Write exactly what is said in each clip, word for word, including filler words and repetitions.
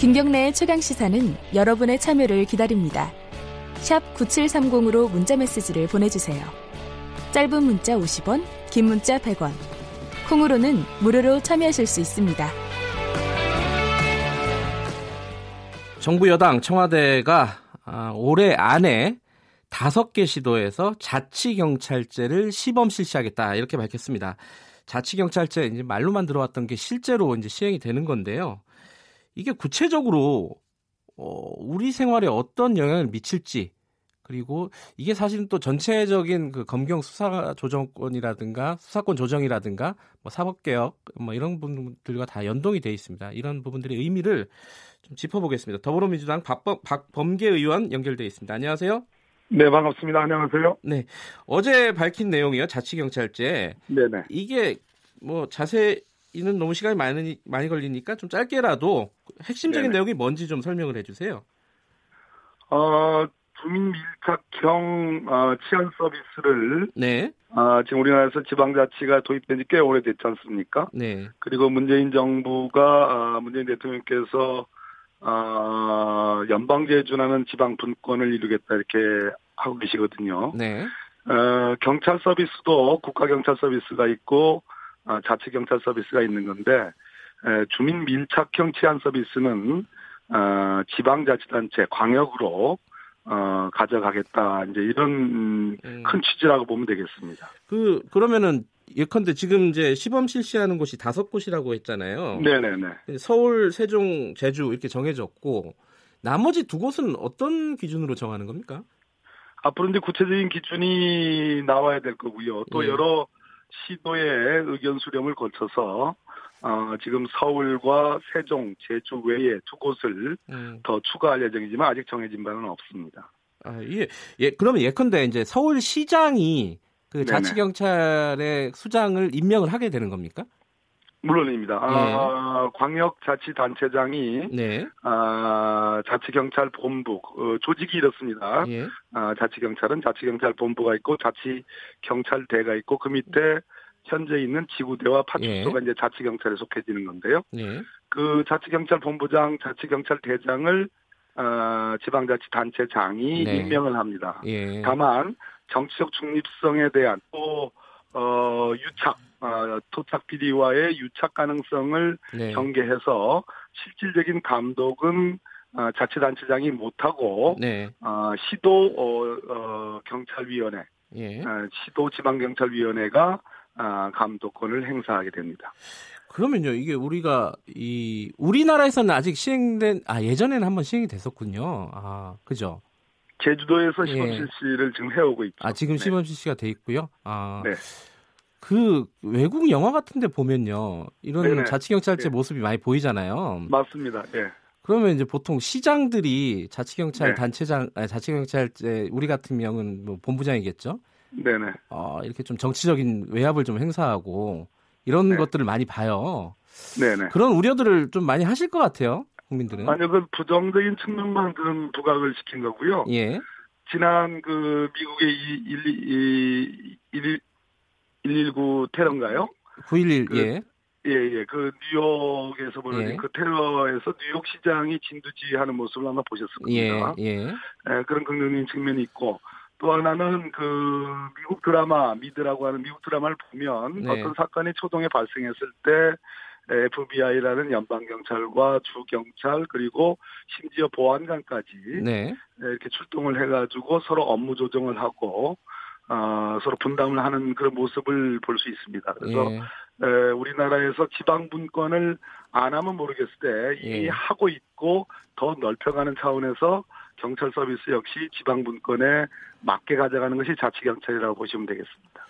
김경래의 최강시사는 여러분의 참여를 기다립니다. 샵 구칠삼공으로 문자메시지를 보내주세요. 짧은 문자 오십 원, 긴 문자 백 원. 콩으로는 무료로 참여하실 수 있습니다. 정부 여당 청와대가 올해 안에 다섯 개 시도에서 자치경찰제를 시범 실시하겠다 이렇게 밝혔습니다. 자치경찰제 이제 말로만 들어왔던 게 실제로 이제 시행이 되는 건데요. 이게 구체적으로 우리 생활에 어떤 영향을 미칠지, 그리고 이게 사실은 또 전체적인 그 검경 수사 조정권이라든가 수사권 조정이라든가 뭐 사법개혁 뭐 이런 부분들과 다 연동이 돼 있습니다. 이런 부분들의 의미를 좀 짚어보겠습니다. 더불어민주당 박범, 박범계 의원 연결돼 있습니다. 안녕하세요. 네, 반갑습니다. 안녕하세요. 네, 어제 밝힌 내용이요. 자치경찰제. 네네. 이게 뭐 자세히는 너무 시간이 많이 많이 걸리니까 좀 짧게라도 핵심적인 네네. 내용이 뭔지 좀 설명을 해주세요. 어. 주민 밀착형 어, 치안 서비스를 네. 어, 지금 우리나라에서 지방자치가 도입된 지 꽤 오래됐지 않습니까? 네. 그리고 문재인 정부가 어, 문재인 대통령께서 어, 연방제에 준하는 지방 분권을 이루겠다 이렇게 하고 계시거든요. 네. 어, 경찰 서비스도 국가경찰 서비스가 있고 어, 자치경찰 서비스가 있는 건데 에, 주민 밀착형 치안 서비스는 어, 지방자치단체 광역으로 어, 가져가겠다. 이제 이런 음. 큰 취지라고 보면 되겠습니다. 그, 그러면은, 예컨대 지금 이제 시범 실시하는 곳이 다섯 곳이라고 했잖아요. 네네네. 서울, 세종, 제주 이렇게 정해졌고, 나머지 두 곳은 어떤 기준으로 정하는 겁니까? 앞으로 이제 구체적인 기준이 나와야 될 거고요. 또 네. 여러 시도의 의견 수렴을 거쳐서, 어, 지금 서울과 세종, 제주 외에 두 곳을 음. 더 추가할 예정이지만 아직 정해진 바는 없습니다. 아, 예, 예, 그러면 예컨대 이제 서울시장이 그 자치경찰의 수장을 임명을 하게 되는 겁니까? 물론입니다. 네. 아, 광역자치단체장이 네. 아, 자치경찰본부 어, 조직이 이렇습니다. 네. 아, 자치경찰은 자치경찰본부가 있고 자치경찰대가 있고 그 밑에 현재 있는 지구대와 파출소가 예. 이제 자치경찰에 속해지는 건데요. 예. 그 자치경찰본부장, 자치경찰대장을 어, 지방자치단체장이 네. 임명을 합니다. 예. 다만 정치적 중립성에 대한 또 어, 유착, 어, 토착 비리와의 유착 가능성을 네. 경계해서 실질적인 감독은 어, 자치단체장이 못하고 네. 어, 시도 어, 어, 경찰위원회, 예. 어, 시도 지방경찰위원회가 아, 감독권을 행사하게 됩니다. 그러면요, 이게 우리가 이 우리나라에서는 아직 시행된 아 예전에는 한번 시행이 됐었군요. 아, 그죠? 제주도에서 시범 예. 실시를 지금 해오고 있죠. 아, 지금 네. 시범 실시가 돼 있고요. 아, 네. 그 외국 영화 같은데 보면요, 이런 네네. 자치경찰제 네. 모습이 많이 보이잖아요. 맞습니다. 예. 네. 그러면 이제 보통 시장들이 자치경찰 네. 단체장, 아니, 자치경찰제 우리 같은 경우는 뭐 본부장이겠죠. 네네. 어, 이렇게 좀 정치적인 외압을 좀 행사하고 이런 네. 것들을 많이 봐요. 네네. 그런 우려들을 좀 많이 하실 것 같아요, 국민들은. 아니요, 그 부정적인 측면만 좀 부각을 시킨 거고요. 예. 지난 그 미국의 일일구 테러인가요? 구일일 그, 예. 예, 예. 그 뉴욕에서 벌어진 예. 그 테러에서 뉴욕 시장이 진두지휘하는 모습을 아마 보셨을 겁니다. 예, 예. 예, 그런 긍정적인 측면이 있고. 또 하나는 그 미국 드라마 미드라고 하는 미국 드라마를 보면 네. 어떤 사건이 초동에 발생했을 때 에프비아이라는 연방 경찰과 주 경찰 그리고 심지어 보안관까지 네. 이렇게 출동을 해가지고 서로 업무 조정을 하고 어, 서로 분담을 하는 그런 모습을 볼 수 있습니다. 그래서 예. 에, 우리나라에서 지방 분권을 안 하면 모르겠을 때 이미 예. 하고 있고 더 넓혀가는 차원에서. 경찰 서비스 역시 지방 분권에 맞게 가져가는 것이 자치경찰이라고 보시면 되겠습니다.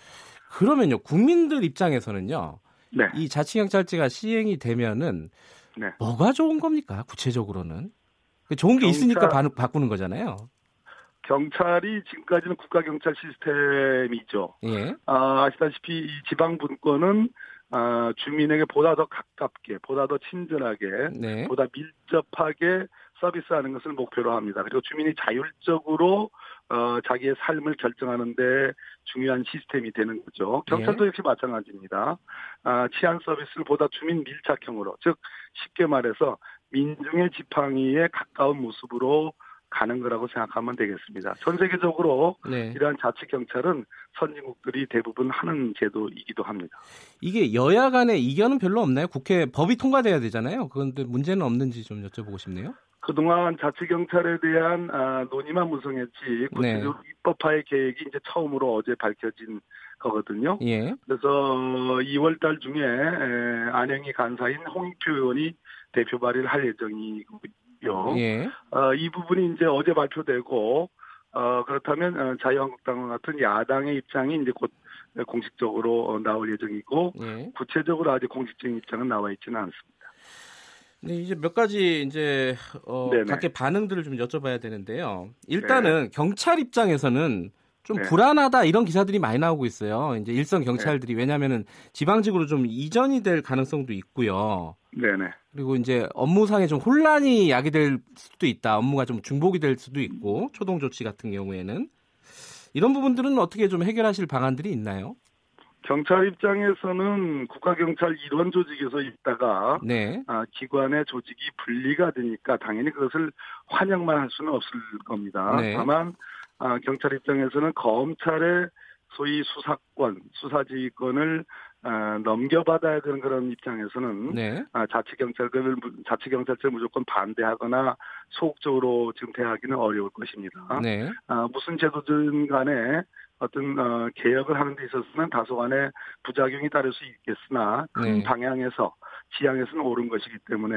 그러면요, 국민들 입장에서는요, 네. 이 자치경찰제가 시행이 되면은 네. 뭐가 좋은 겁니까? 구체적으로는 좋은 게 경찰, 있으니까 바, 바꾸는 거잖아요. 경찰이 지금까지는 국가 경찰 시스템이죠. 예. 아, 아시다시피 이 지방 분권은 아, 주민에게 보다 더 가깝게, 보다 더 친절하게, 네. 보다 밀접하게. 서비스하는 것을 목표로 합니다. 그리고 주민이 자율적으로 어, 자기의 삶을 결정하는 데 중요한 시스템이 되는 거죠. 경찰도 예. 역시 마찬가지입니다. 아, 치안 서비스를 보다 주민 밀착형으로, 즉 쉽게 말해서 민중의 지팡이에 가까운 모습으로 가는 거라고 생각하면 되겠습니다. 전 세계적으로 네. 이러한 자치 경찰은 선진국들이 대부분 하는 제도이기도 합니다. 이게 여야 간에 이견은 별로 없나요? 국회 법이 통과돼야 되잖아요. 그런데 문제는 없는지 좀 여쭤보고 싶네요. 그동안 자치 경찰에 대한 아, 논의만 무성했지 구체적으로 네. 입법화의 계획이 이제 처음으로 어제 밝혀진 거거든요. 예. 그래서 이월 달 중에 안영희 간사인 홍익표 의원이 대표 발의를 할 예정이고. 예. 어, 이 부분이 이제 어제 발표되고, 어, 그렇다면 자유한국당과 같은 야당의 입장이 이제 곧 공식적으로 나올 예정이고, 예. 구체적으로 아직 공식적인 입장은 나와 있지는 않습니다. 네, 이제 몇 가지 이제, 어, 각계 반응들을 좀 여쭤봐야 되는데요. 일단은 네. 경찰 입장에서는 좀 네. 불안하다 이런 기사들이 많이 나오고 있어요. 이제 일선 경찰들이 네. 왜냐하면은 지방직으로 좀 이전이 될 가능성도 있고요. 네네. 그리고 이제 업무상에 좀 혼란이 야기될 수도 있다. 업무가 좀 중복이 될 수도 있고 초동 조치 같은 경우에는 이런 부분들은 어떻게 좀 해결하실 방안들이 있나요? 경찰 입장에서는 국가경찰 일원 조직에서 있다가 네. 아, 기관의 조직이 분리가 되니까 당연히 그것을 환영만 할 수는 없을 겁니다. 네. 다만 아, 경찰 입장에서는 검찰의 소위 수사권, 수사지휘권을 아, 넘겨받아야 되는 그런 입장에서는 네. 아, 자치경찰을, 자치경찰제를 무조건 반대하거나 소극적으로 지금 대하기는 어려울 것입니다. 네. 아, 무슨 제도든 간에 어떤 어, 개혁을 하는 데 있어서는 다소간의 부작용이 따를 수 있겠으나 큰 네. 방향에서, 지향에서는 옳은 것이기 때문에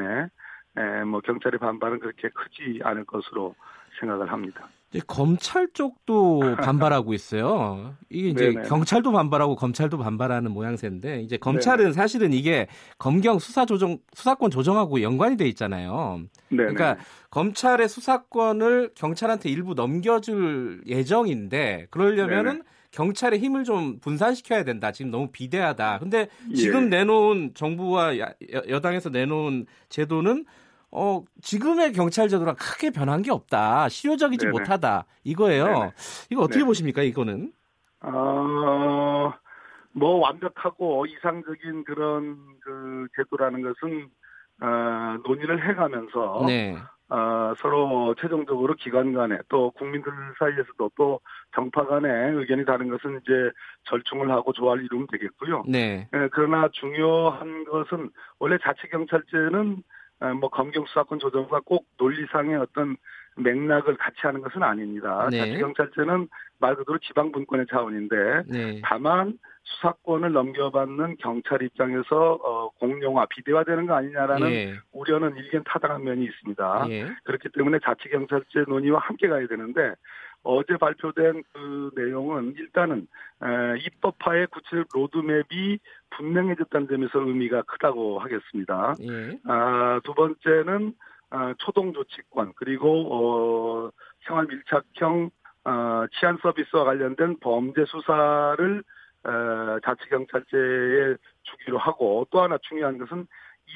에, 뭐 경찰의 반발은 그렇게 크지 않을 것으로 생각을 합니다. 검찰 쪽도 반발하고 있어요. 이게 이제 네네. 경찰도 반발하고 검찰도 반발하는 모양새인데 이제 검찰은 네네. 사실은 이게 검경 수사 조정 수사권 조정하고 연관이 돼 있잖아요. 네네. 그러니까 검찰의 수사권을 경찰한테 일부 넘겨줄 예정인데 그러려면은 네네. 경찰의 힘을 좀 분산시켜야 된다. 지금 너무 비대하다. 근데 지금 예. 내놓은 정부와 여, 여당에서 내놓은 제도는 어, 지금의 경찰 제도랑 크게 변한 게 없다. 실효적이지 네네. 못하다. 이거예요. 네네. 이거 어떻게 네네. 보십니까, 이거는? 어, 뭐, 완벽하고 이상적인 그런 그 제도라는 것은, 어, 논의를 해가면서, 네. 어, 서로 최종적으로 기관 간에 또 국민들 사이에서도 또 정파 간에 의견이 다른 것은 이제 절충을 하고 조화를 이루면 되겠고요. 네. 예, 그러나 중요한 것은 원래 자치경찰제는 뭐 검경 수사권 조정과 꼭 논리상의 어떤 맥락을 같이 하는 것은 아닙니다. 네. 자치경찰제는 말 그대로 지방분권의 차원인데 네. 다만 수사권을 넘겨받는 경찰 입장에서 어, 공용화, 비대화되는 거 아니냐라는 네. 우려는 일견 타당한 면이 있습니다. 네. 그렇기 때문에 자치경찰제 논의와 함께 가야 되는데 어제 발표된 그 내용은 일단은 에, 입법화의 구체적 로드맵이 분명해졌다는 점에서 의미가 크다고 하겠습니다. 예. 아, 두 번째는 아, 초동조치권 그리고 어, 생활 밀착형 어, 치안 서비스와 관련된 범죄 수사를 어, 자치경찰제에 주기로 하고 또 하나 중요한 것은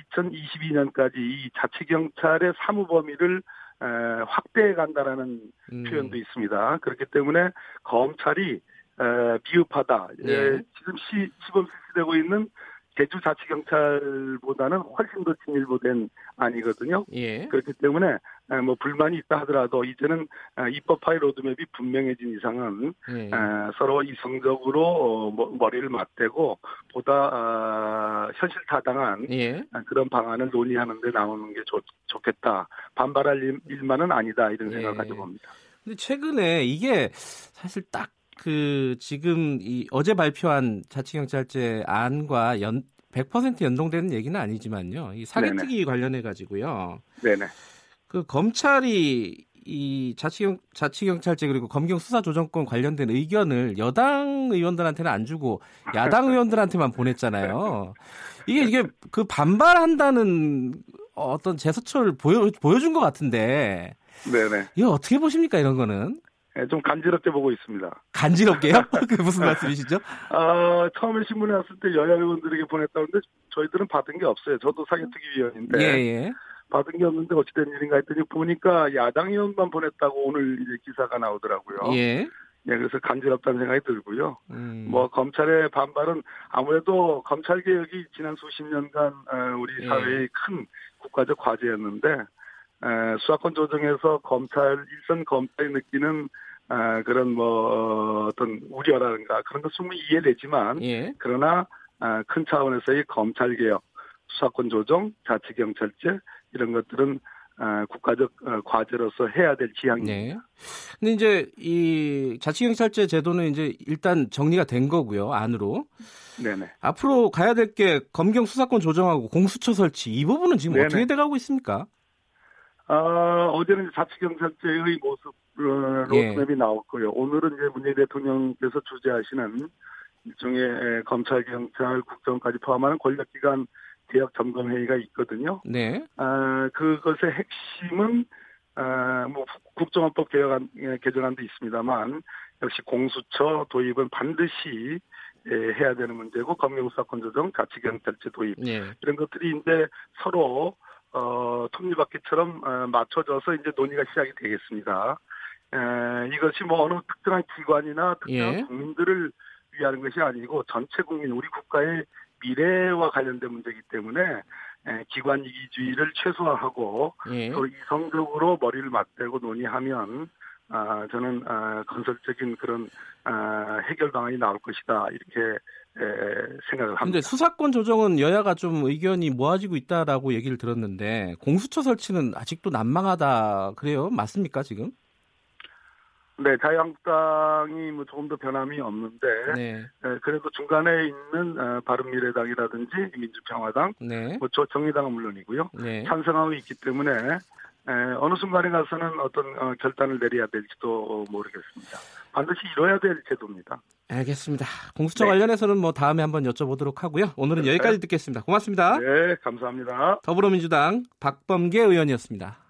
이천이십이년까지 이 자치경찰의 사무 범위를 에, 확대해 간다라는 음. 표현도 있습니다. 그렇기 때문에 검찰이 에, 비읍하다. 네. 에, 지금 시, 시범 실시되고 있는 제주자치경찰보다는 훨씬 더 진일보된 안이거든요. 예. 그렇기 때문에 에, 뭐 불만이 있다 하더라도 이제는 에, 입법화의 로드맵이 분명해진 이상은 예. 에, 서로 이성적으로 어, 뭐, 머리를 맞대고 보다 어, 현실타당한 예. 그런 방안을 논의하는 데 나오는 게 좋, 좋겠다. 반발할 일만은 아니다. 이런 생각을 예. 가지고 봅니다. 근데 최근에 이게 사실 딱 그 지금 이 어제 발표한 자치경찰제 안과 연 백 퍼센트 연동되는 얘기는 아니지만요. 이 사기특위 관련해 가지고요. 네네. 그 검찰이 이 자치경 자치경찰제 그리고 검경 수사 조정권 관련된 의견을 여당 의원들한테는 안 주고 야당 의원들한테만 보냈잖아요. 이게 이게 그 반발한다는 어떤 제스처를 보여 보여준 것 같은데. 네네. 이거 어떻게 보십니까 이런 거는? 좀 간지럽게 보고 있습니다. 간지럽게요? 그 무슨 말씀이시죠? 어, 처음에 신문에 왔을 때 여야 의원들에게 보냈다는데 저희들은 받은 게 없어요. 저도 사기특위위원인데 예, 예. 받은 게 없는데 어찌된 일인가 했더니 보니까 야당 의원만 보냈다고 오늘 이제 기사가 나오더라고요. 예. 예, 그래서 간지럽다는 생각이 들고요. 음. 뭐 검찰의 반발은 아무래도 검찰개혁이 지난 수십 년간 우리 사회의 예. 큰 국가적 과제였는데 에, 수사권 조정에서 검찰, 일선 검찰이 느끼는 아, 그런 뭐 어떤 우려라든가 그런 건 충분히 이해되지만 예. 그러나 아, 큰 차원에서의 검찰개혁, 수사권 조정, 자치경찰제 이런 것들은 아, 국가적 과제로서 해야 될 지향입니다. 네. 근데 이제 이 자치경찰제 제도는 이제 일단 정리가 된 거고요, 안으로. 네네. 앞으로 가야 될 게 검경 수사권 조정하고 공수처 설치 이 부분은 지금 네네. 어떻게 돼가고 있습니까? 어, 어제는 자치경찰제의 모습 로드맵이 예. 나왔고요. 오늘은 이제 문재인 대통령께서 주재하시는 일종의 검찰, 경찰, 국정까지 포함하는 권력기관 개혁 점검 회의가 있거든요. 네. 아, 그것의 핵심은 아, 뭐 국정원법 개혁안 개정안도 있습니다만 역시 공수처 도입은 반드시 해야 되는 문제고 검경수사권 조정, 자치경찰제 도입 네. 이런 것들이 이제 서로 어, 톱니바퀴처럼 맞춰져서 이제 논의가 시작이 되겠습니다. 에, 이것이 뭐 어느 특정한 기관이나 특정한 예. 국민들을 위하는 것이 아니고 전체 국민, 우리 국가의 미래와 관련된 문제이기 때문에 에, 기관 이기주의를 최소화하고 예. 또 이성적으로 머리를 맞대고 논의하면 아, 저는 아, 건설적인 그런 아, 해결 방안이 나올 것이다 이렇게 에, 생각을 합니다. 그런데 수사권 조정은 여야가 좀 의견이 모아지고 있다라고 얘기를 들었는데 공수처 설치는 아직도 난망하다 그래요? 맞습니까 지금? 네, 자유한국당이 뭐 조금 더 변함이 없는데 네. 에, 그래도 중간에 있는 어, 바른미래당이라든지 민주평화당, 네. 뭐 정의당은 물론이고요. 네. 찬성하고 있기 때문에 에, 어느 순간에 가서는 어떤 어, 결단을 내려야 될지도 모르겠습니다. 반드시 이뤄야 될 제도입니다. 알겠습니다. 공수처 네. 관련해서는 뭐 다음에 한번 여쭤보도록 하고요. 오늘은 네. 여기까지 듣겠습니다. 고맙습니다. 네, 감사합니다. 더불어민주당 박범계 의원이었습니다.